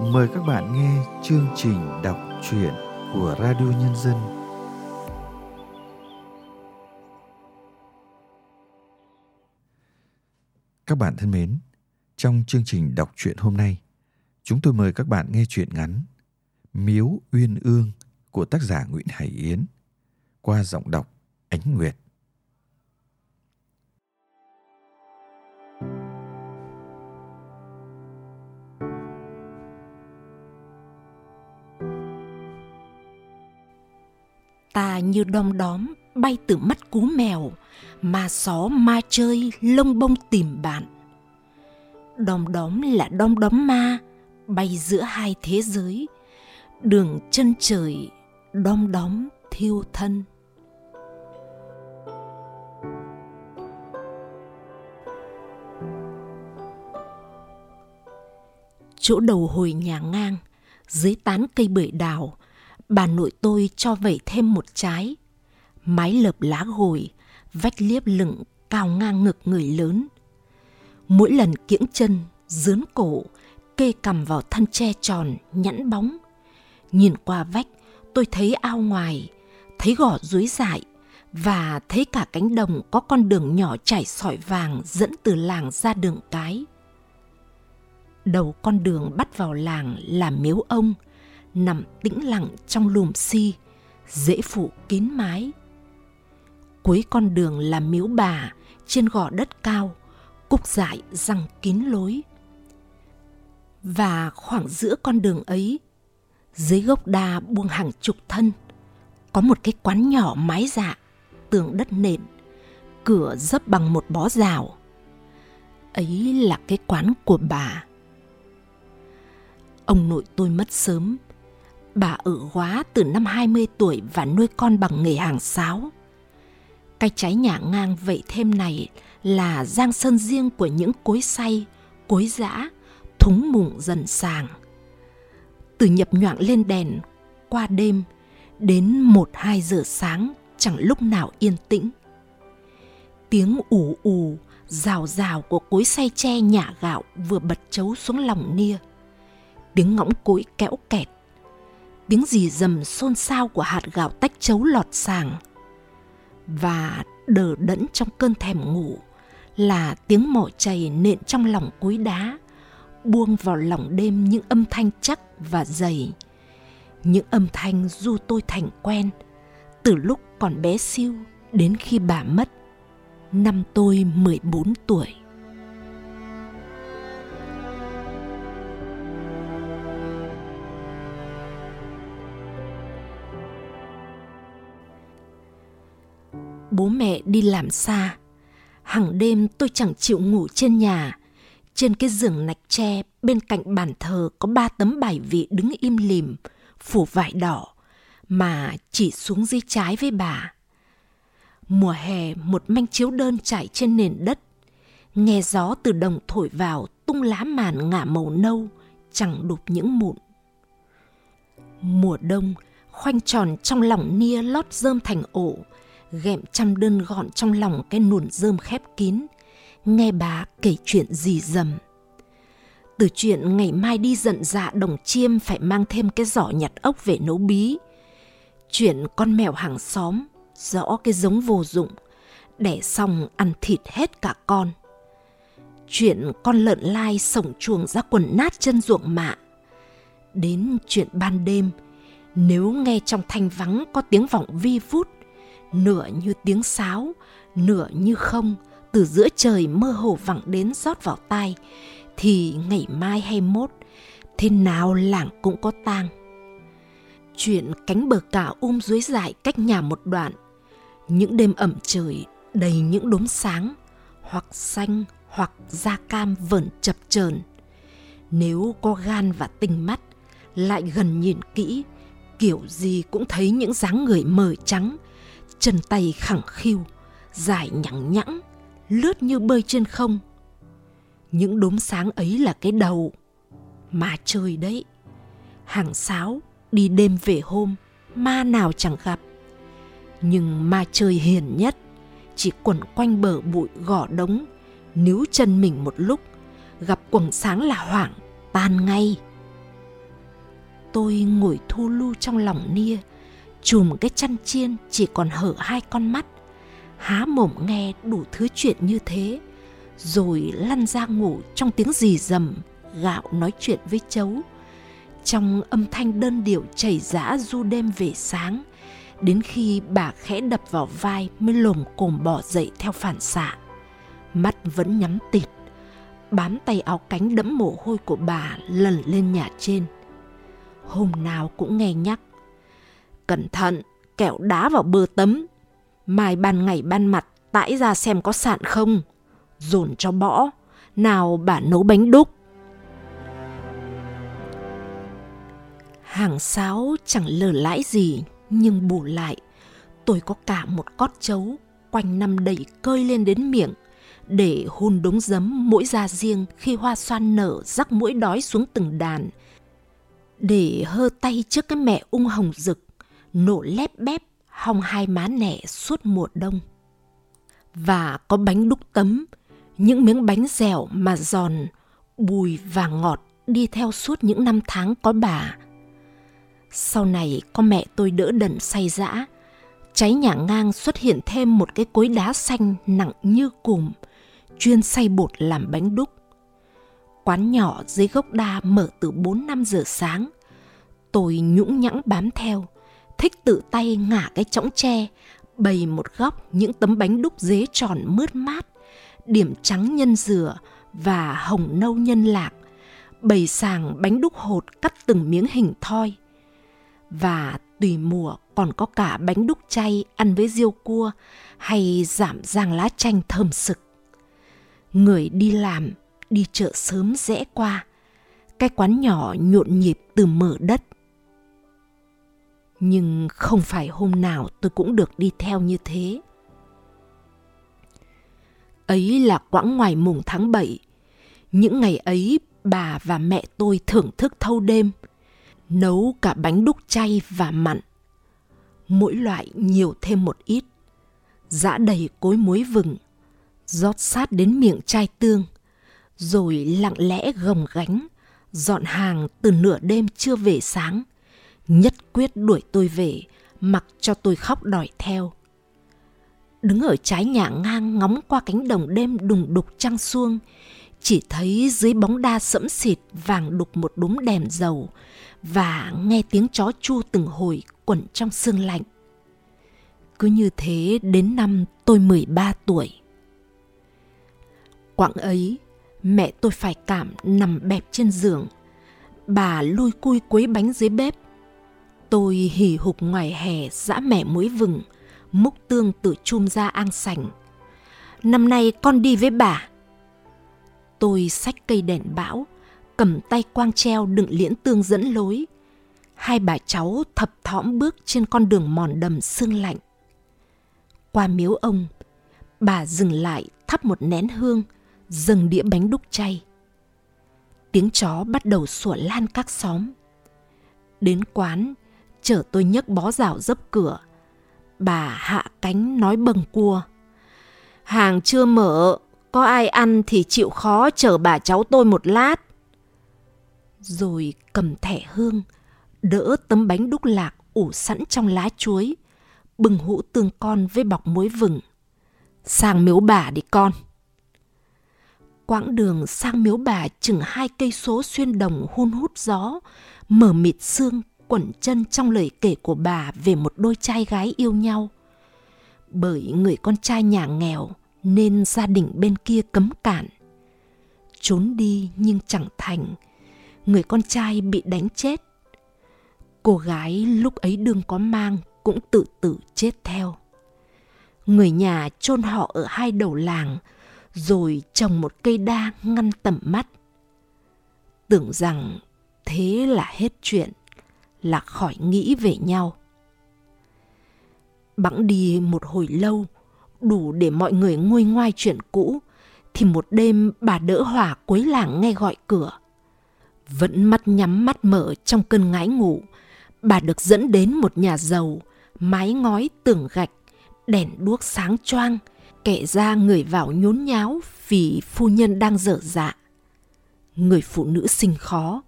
Mời các bạn nghe chương trình đọc truyện của Radio Nhân Dân. Các bạn thân mến, trong chương trình đọc truyện hôm nay, chúng tôi mời các bạn nghe truyện ngắn Miếu Uyên Ương của tác giả Nguyễn Hải Yến qua giọng đọc Ánh Nguyệt. Ta như đom đóm bay từ mắt cú mèo, mà gió ma chơi lông bông tìm bạn. Đom đóm là đom đóm ma, bay giữa hai thế giới, đường chân trời đom đóm thiêu thân. Chỗ đầu hồi nhà ngang, dưới tán cây bưởi đào, bà nội tôi cho vẩy thêm một trái. Mái lợp lá gồi, vách liếp lửng cao ngang ngực người lớn. Mỗi lần kiễng chân, dướn cổ, kê cằm vào thân tre tròn, nhẵn bóng. Nhìn qua vách, tôi thấy ao ngoài, thấy gò duối dại, và thấy cả cánh đồng có con đường nhỏ chảy sỏi vàng dẫn từ làng ra đường cái. Đầu con đường bắt vào làng là miếu ông, nằm tĩnh lặng trong lùm xi, dễ phủ kín mái. Cuối con đường là miếu bà, trên gò đất cao, cúc dại răng kín lối. Và khoảng giữa con đường ấy, dưới gốc đa buông hàng chục thân, có một cái quán nhỏ mái dạ, tường đất nện, cửa dấp bằng một bó rào. Ấy là cái quán của bà. Ông nội tôi mất sớm. Bà ở Hóa từ năm 20 tuổi và nuôi con bằng nghề hàng sáo. Cái trái nhà ngang vậy thêm này là giang sơn riêng của những cối xay, cối giã, thúng mùng dần sàng. Từ nhập nhoạng lên đèn, qua đêm, đến 1-2 giờ sáng chẳng lúc nào yên tĩnh. Tiếng ù ù, rào rào của cối xay tre nhả gạo vừa bật trấu xuống lòng nia. Tiếng ngõng cối kẽo kẹt, tiếng rì rầm xôn xao của hạt gạo tách trấu lọt sàng. Và đờ đẫn trong cơn thèm ngủ là tiếng mỏ chày nện trong lòng cối đá, buông vào lòng đêm những âm thanh chắc và dày. Những âm thanh du tôi thành quen, từ lúc còn bé xíu đến khi bà mất, năm tôi 14 tuổi. Bố mẹ đi làm xa, hằng đêm tôi chẳng chịu ngủ trên nhà. Trên cái giường nạch tre bên cạnh bàn thờ có 3 tấm bài vị đứng im lìm, phủ vải đỏ, mà chỉ xuống dưới trái với bà. Mùa hè một manh chiếu đơn trải trên nền đất, nghe gió từ đồng thổi vào tung lá màn ngả màu nâu, chẳng đụp những mụn. Mùa đông khoanh tròn trong lòng nia lót rơm thành ổ, ghẹm trăm đơn gọn trong lòng cái nùn rơm khép kín, nghe bà kể chuyện rì rầm. Từ chuyện ngày mai đi dận dạ đồng chiêm phải mang thêm cái giỏ nhặt ốc về nấu bí, chuyện con mèo hàng xóm rõ cái giống vô dụng, đẻ xong ăn thịt hết cả con, chuyện con lợn lai sổng chuồng ra quần nát chân ruộng mạ, đến chuyện ban đêm nếu nghe trong thanh vắng có tiếng vọng vi vút, nửa như tiếng sáo, nửa như không, từ giữa trời mơ hồ vẳng đến rót vào tai, thì ngày mai hay mốt, thế nào làng cũng có tang. Chuyện cánh bờ cả dưới dại cách nhà một đoạn, những đêm ẩm trời đầy những đốm sáng, hoặc xanh hoặc da cam vẩn chập chờn. Nếu có gan và tinh mắt, lại gần nhìn kỹ, kiểu gì cũng thấy những dáng người mờ trắng, chân tay khẳng khiu, dài nhẵng nhẵng, lướt như bơi trên không. Những đốm sáng ấy là cái đầu. Mà trời đấy, hàng sáo đi đêm về hôm, ma nào chẳng gặp. Nhưng ma trời hiền nhất, chỉ quẩn quanh bờ bụi gò đống, níu chân mình một lúc, gặp quầng sáng là hoảng, tan ngay. Tôi ngồi thu lu trong lòng nia, chùm cái chăn chiên chỉ còn hở hai con mắt, há mồm nghe đủ thứ chuyện như thế, rồi lăn ra ngủ trong tiếng rì rầm, gạo nói chuyện với cháu, trong âm thanh đơn điệu chảy rã du đêm về sáng, đến khi bà khẽ đập vào vai mới lồm cồm bỏ dậy theo phản xạ. Mắt vẫn nhắm tịt, bám tay áo cánh đẫm mồ hôi của bà lần lên nhà trên. Hôm nào cũng nghe nhắc, cẩn thận, kẻo đá vào bờ tấm, mai ban ngày ban mặt tãi ra xem có sạn không, dồn cho bõ, nào bà nấu bánh đúc. Hàng sáo chẳng lờ lãi gì, nhưng bù lại, tôi có cả một cót trấu quanh năm đầy cơi lên đến miệng, để hun đống giấm mỗi ra riêng khi hoa xoan nở rắc mũi đói xuống từng đàn, để hơ tay trước cái mẹ ung hồng rực, nổ lép bép, hòng hai má nẻ suốt mùa đông. Và có bánh đúc tấm, những miếng bánh dẻo mà giòn, bùi và ngọt đi theo suốt những năm tháng có bà. Sau này có mẹ tôi đỡ đần say dã, cháy nhà ngang xuất hiện thêm một cái cối đá xanh nặng như cùm, chuyên xay bột làm bánh đúc. Quán nhỏ dưới gốc đa mở từ 4-5 giờ sáng. Tôi nhũng nhãng bám theo, thích tự tay ngả cái chõng tre, bày một góc những tấm bánh đúc dế tròn mướt mát, điểm trắng nhân dừa và hồng nâu nhân lạc, bày sàng bánh đúc hột cắt từng miếng hình thoi. Và tùy mùa còn có cả bánh đúc chay ăn với riêu cua hay giảm rang lá chanh thơm sực. Người đi làm, đi chợ sớm rẽ qua, cái quán nhỏ nhộn nhịp từ mở đất. Nhưng không phải hôm nào tôi cũng được đi theo như thế. Ấy là quãng ngoài mùng tháng 7. Những ngày ấy bà và mẹ tôi thưởng thức thâu đêm, nấu cả bánh đúc chay và mặn, mỗi loại nhiều thêm một ít, giã đầy cối muối vừng, rót sát đến miệng chai tương, rồi lặng lẽ gồng gánh, dọn hàng từ nửa đêm chưa về sáng, nhất quyết đuổi tôi về, mặc cho tôi khóc đòi theo. Đứng ở trái nhà ngang ngóng qua cánh đồng đêm đùng đục trăng xuông, chỉ thấy dưới bóng đa sẫm xịt vàng đục một đốm đèn dầu và nghe tiếng chó chu từng hồi quẩn trong sương lạnh. Cứ như thế đến năm tôi 13 tuổi. Quãng ấy, mẹ tôi phải cảm nằm bẹp trên giường. Bà lui cui quấy bánh dưới bếp. Tôi hì hục ngoài hè giã mẻ muối vừng, múc tương từ chum ra ang sành. Năm nay con đi với bà. Tôi xách cây đèn bão, cầm tay quang treo đựng liễn tương dẫn lối. Hai bà cháu thập thõm bước trên con đường mòn đầm sương lạnh. Qua miếu ông, bà dừng lại thắp một nén hương, dâng đĩa bánh đúc chay. Tiếng chó bắt đầu sủa lan các xóm. Đến quán, chở tôi nhấc bó rào dấp cửa. Bà hạ cánh nói bâng cua. Hàng chưa mở, có ai ăn thì chịu khó chở bà cháu tôi một lát. Rồi cầm thẻ hương, đỡ tấm bánh đúc lạc ủ sẵn trong lá chuối, bưng hũ tương con với bọc muối vừng. Sang miếu bà đi con. Quãng đường sang miếu bà chừng 2 cây số xuyên đồng hun hút gió, mờ mịt sương quẩn chân trong lời kể của bà về một đôi trai gái yêu nhau. Bởi người con trai nhà nghèo nên gia đình bên kia cấm cản. Trốn đi nhưng chẳng thành, người con trai bị đánh chết. Cô gái lúc ấy đương có mang cũng tự tử chết theo. Người nhà chôn họ ở hai đầu làng, rồi trồng một cây đa ngăn tầm mắt. Tưởng rằng thế là hết chuyện, là khỏi nghĩ về nhau. Bẵng đi một hồi lâu, đủ để mọi người nguôi ngoai chuyện cũ, thì một đêm bà đỡ hỏa cuối làng nghe gọi cửa. Vẫn mắt nhắm mắt mở trong cơn ngái ngủ, bà được dẫn đến một nhà giàu, mái ngói tường gạch, đèn đuốc sáng choang, kẻ ra người vào nhốn nháo vì phu nhân đang dở dạ. Người phụ nữ sinh khó,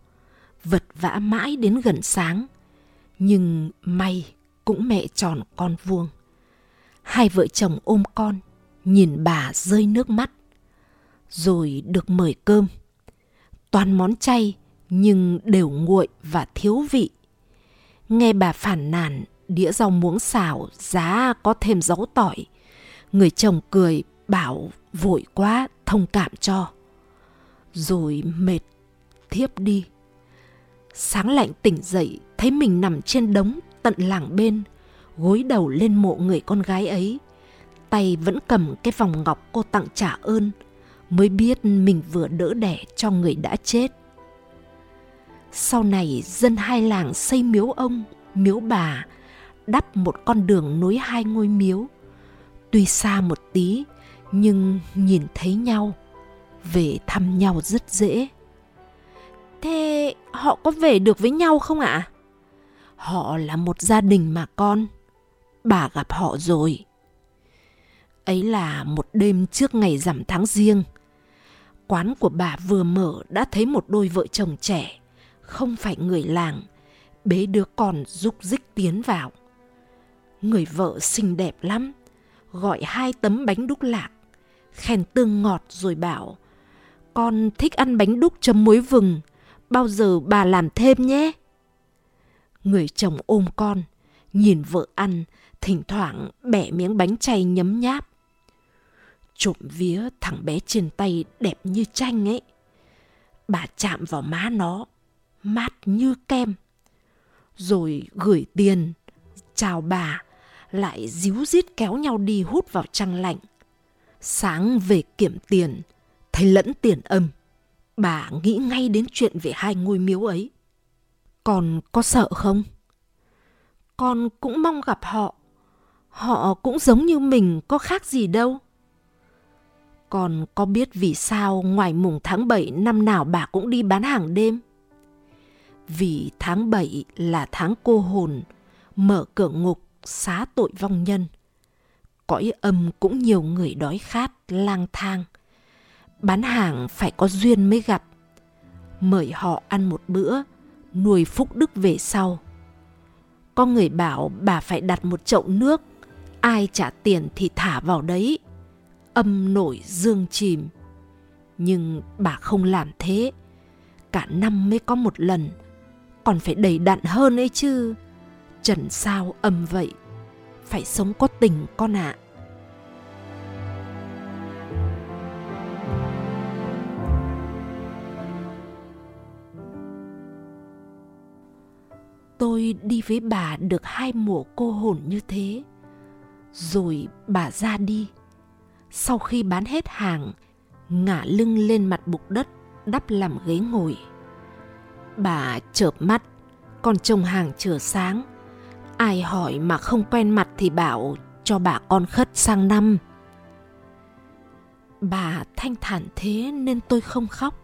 vật vã mãi đến gần sáng, nhưng may cũng mẹ tròn con vuông. Hai vợ chồng ôm con, nhìn bà rơi nước mắt. Rồi được mời cơm. Toàn món chay nhưng đều nguội và thiếu vị. Nghe bà phàn nàn đĩa rau muống xào giá có thêm dấu tỏi, người chồng cười bảo vội quá thông cảm cho. Rồi mệt thiếp đi. Sáng lạnh tỉnh dậy thấy mình nằm trên đống tận làng bên, gối đầu lên mộ người con gái ấy, tay vẫn cầm cái vòng ngọc cô tặng trả ơn, mới biết mình vừa đỡ đẻ cho người đã chết. Sau này dân hai làng xây miếu ông, miếu bà, đắp một con đường nối hai ngôi miếu. Tuy xa một tí nhưng nhìn thấy nhau, về thăm nhau rất dễ. Thế họ có về được với nhau không ạ? Họ là một gia đình mà con. Bà gặp họ rồi. Ấy là một đêm trước ngày rằm tháng Giêng. Quán của bà vừa mở đã thấy một đôi vợ chồng trẻ, không phải người làng, bế đứa con rúc rích tiến vào. Người vợ xinh đẹp lắm, gọi 2 tấm bánh đúc lạc, khen tương ngọt rồi bảo: "Con thích ăn bánh đúc chấm muối vừng, bao giờ bà làm thêm nhé." Người chồng ôm con, nhìn vợ ăn, thỉnh thoảng bẻ miếng bánh chay nhấm nháp. Trộm vía thằng bé trên tay đẹp như tranh ấy. Bà chạm vào má nó, mát như kem. Rồi gửi tiền, chào bà, lại díu dít kéo nhau đi hút vào trăng lạnh. Sáng về kiểm tiền, thấy lẫn tiền âm, bà nghĩ ngay đến chuyện về 2 ngôi miếu ấy. Con có sợ không? Con cũng mong gặp họ. Họ cũng giống như mình, có khác gì đâu. Con có biết vì sao ngoài mùng tháng 7 năm nào bà cũng đi bán hàng đêm? Vì tháng 7 là tháng cô hồn, mở cửa ngục, xá tội vong nhân. Cõi âm cũng nhiều người đói khát, lang thang. Bán hàng phải có duyên mới gặp. Mời họ ăn một bữa, nuôi phúc đức về sau. Có người bảo bà phải đặt một chậu nước, ai trả tiền thì thả vào đấy, âm nổi dương chìm. Nhưng bà không làm thế, cả năm mới có một lần, còn phải đầy đặn hơn ấy chứ. Trần sao âm vậy, phải sống có tình con ạ. Tôi đi với bà được 2 mùa cô hồn như thế. Rồi bà ra đi. Sau khi bán hết hàng, ngả lưng lên mặt bục đất, đắp làm ghế ngồi. Bà chợp mắt, còn trông hàng chửa sáng. Ai hỏi mà không quen mặt thì bảo cho bà con khất sang năm. Bà thanh thản thế nên tôi không khóc.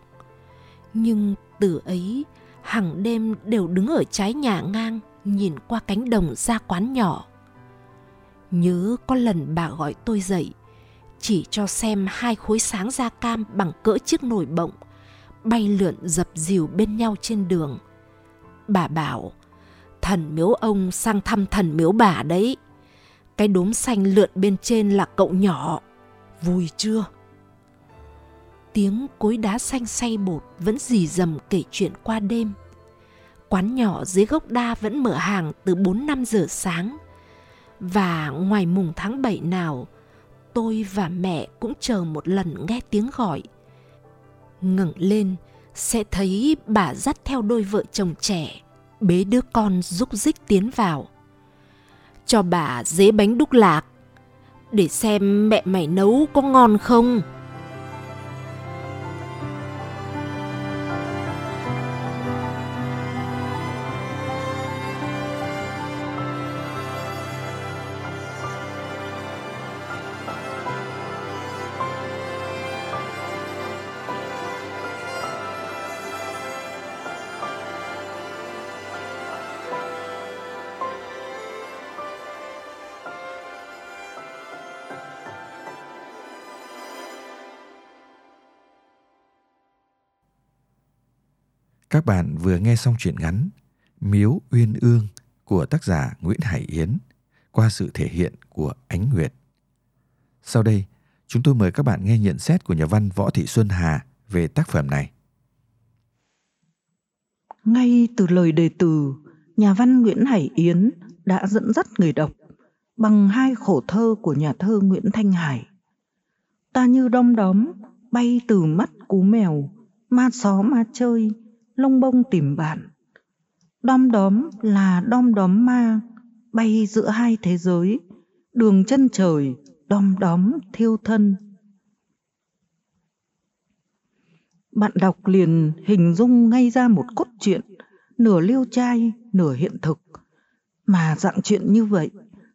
Nhưng từ ấy, hằng đêm đều đứng ở trái nhà ngang, nhìn qua cánh đồng ra quán nhỏ. Nhớ có lần bà gọi tôi dậy, chỉ cho xem 2 khối sáng da cam bằng cỡ chiếc nồi bỗng, bay lượn dập dìu bên nhau trên đường. Bà bảo, thần miếu ông sang thăm thần miếu bà đấy. Cái đốm xanh lượn bên trên là cậu nhỏ. Vui chưa? Tiếng cối đá xanh xay bột vẫn rì rầm kể chuyện qua đêm. Quán nhỏ dưới gốc đa vẫn mở hàng từ 4-5 giờ sáng. Và ngoài mùng tháng 7 nào, tôi và mẹ cũng chờ một lần nghe tiếng gọi. Ngẩng lên sẽ thấy bà dắt theo đôi vợ chồng trẻ, bế đứa con rúc rích tiến vào. Cho bà dế bánh đúc lạc, để xem mẹ mày nấu có ngon không. Các bạn vừa nghe xong truyện ngắn Miếu Uyên Ương của tác giả Nguyễn Hải Yến qua sự thể hiện của Ánh Nguyệt. Sau đây, chúng tôi mời các bạn nghe nhận xét của nhà văn Võ Thị Xuân Hà về tác phẩm này. Ngay từ lời đề từ, nhà văn Nguyễn Hải Yến đã dẫn dắt người đọc bằng hai khổ thơ của nhà thơ Nguyễn Thanh Hải. Ta như đom đóm, bay từ mắt cú mèo, ma xó ma chơi, lông bông tìm bạn. Đom đóm là đom đóm ma, bay giữa hai thế giới, đường chân trời, đom đóm thiêu thân. Bạn đọc liền hình dung ngay ra một cốt truyện, nửa liêu trai, nửa hiện thực. Mà dạng truyện như vậy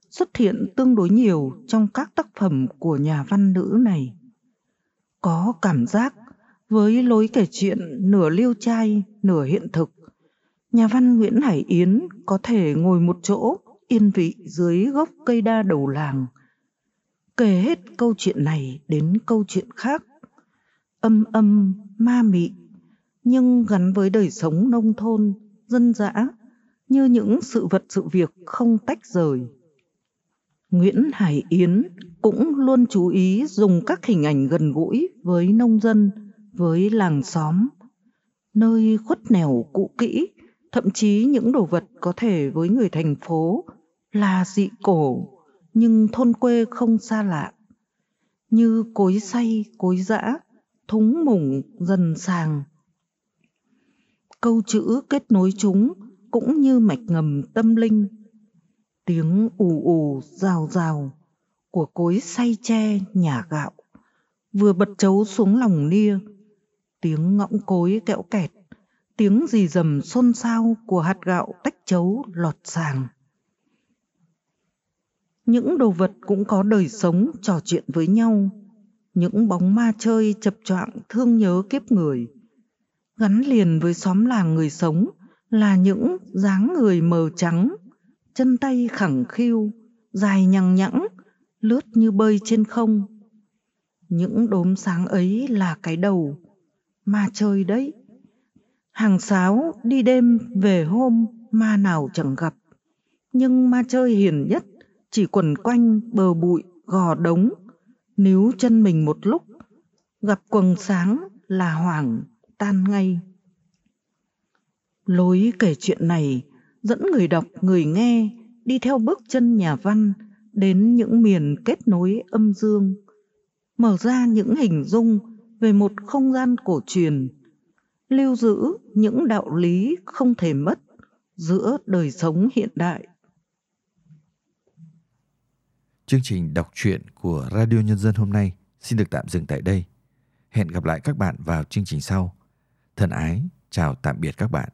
xuất hiện tương đối nhiều trong các tác phẩm của nhà văn nữ này. Có cảm giác với lối kể chuyện nửa liêu trai, nửa hiện thực, nhà văn Nguyễn Hải Yến có thể ngồi một chỗ yên vị dưới gốc cây đa đầu làng, kể hết câu chuyện này đến câu chuyện khác, âm âm ma mị, nhưng gắn với đời sống nông thôn, dân dã, như những sự vật sự việc không tách rời. Nguyễn Hải Yến cũng luôn chú ý dùng các hình ảnh gần gũi với nông dân, với làng xóm, nơi khuất nẻo cũ kỹ, thậm chí những đồ vật có thể với người thành phố là dị cổ, nhưng thôn quê không xa lạ, như cối xay, cối giã, thúng mùng, dần sàng. Câu chữ kết nối chúng cũng như mạch ngầm tâm linh. Tiếng ù ù, rào rào của cối xay tre nhả gạo vừa bật trấu xuống lòng nia, tiếng ngõng cối kẹo kẹt, tiếng rì rầm xôn xao của hạt gạo tách trấu lọt sàng. Những đồ vật cũng có đời sống trò chuyện với nhau, những bóng ma chơi chập choạng thương nhớ kiếp người. Gắn liền với xóm làng người sống là những dáng người mờ trắng, chân tay khẳng khiu, dài nhằng nhẵng, lướt như bơi trên không. Những đốm sáng ấy là cái đầu, ma chơi đấy. Hàng sáo đi đêm về hôm, ma nào chẳng gặp. Nhưng ma chơi hiền nhất chỉ quẩn quanh bờ bụi, gò đống, níu chân mình một lúc, gặp quầng sáng là hoảng, tan ngay. Lối kể chuyện này dẫn người đọc, người nghe đi theo bước chân nhà văn đến những miền kết nối âm dương, mở ra những hình dung về một không gian cổ truyền, lưu giữ những đạo lý không thể mất giữa đời sống hiện đại. Chương trình đọc truyện của Radio Nhân Dân hôm nay xin được tạm dừng tại đây. Hẹn gặp lại các bạn vào chương trình sau. Thân ái, chào tạm biệt các bạn.